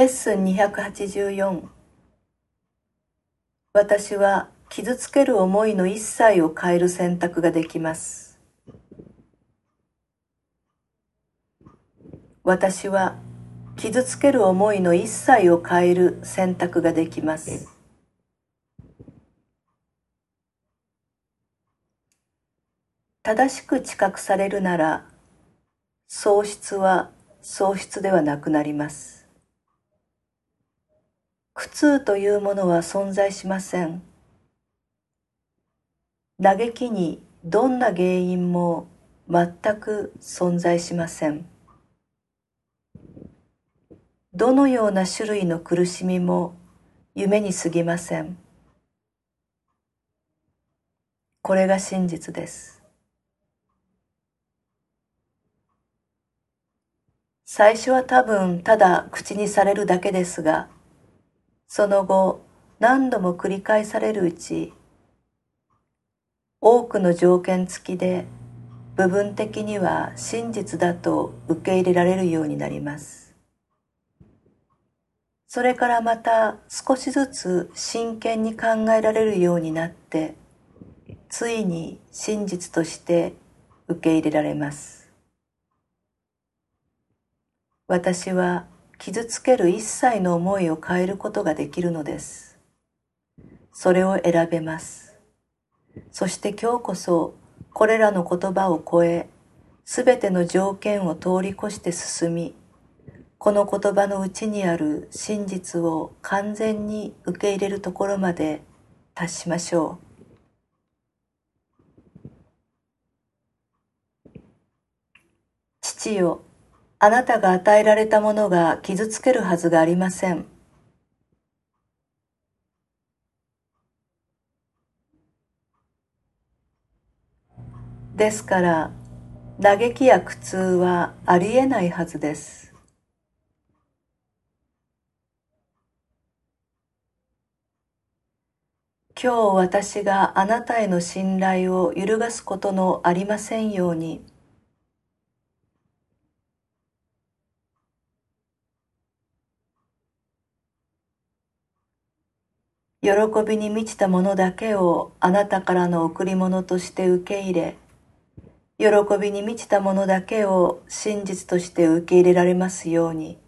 レッスン284。私は傷つける思いの一切を変える選択ができます。私は傷つける思いの一切を変える選択ができます。正しく知覚されるなら、喪失は喪失ではなくなります。苦痛というものは存在しません。嘆きにどんな原因も全く存在しません。どのような種類の苦しみも夢に過ぎません。これが真実です。最初は多分ただ口にされるだけですが、その後、何度も繰り返されるうち、多くの条件付きで部分的には真実だと受け入れられるようになります。それからまた少しずつ真剣に考えられるようになって、ついに真実として受け入れられます。私は、傷つける一切の思いを変えることができるのです。それを選べます。そして今日こそ、これらの言葉を超え、すべての条件を通り越して進み、この言葉のうちにある真実を完全に受け入れるところまで達しましょう。父よ、あなたが与えられたものが傷つけるはずがありません。ですから、嘆きや苦痛はありえないはずです。今日私があなたへの信頼を揺るがすことのありませんように。喜びに満ちたものだけをあなたからの贈り物として受け入れ、喜びに満ちたものだけを真実として受け入れられますように。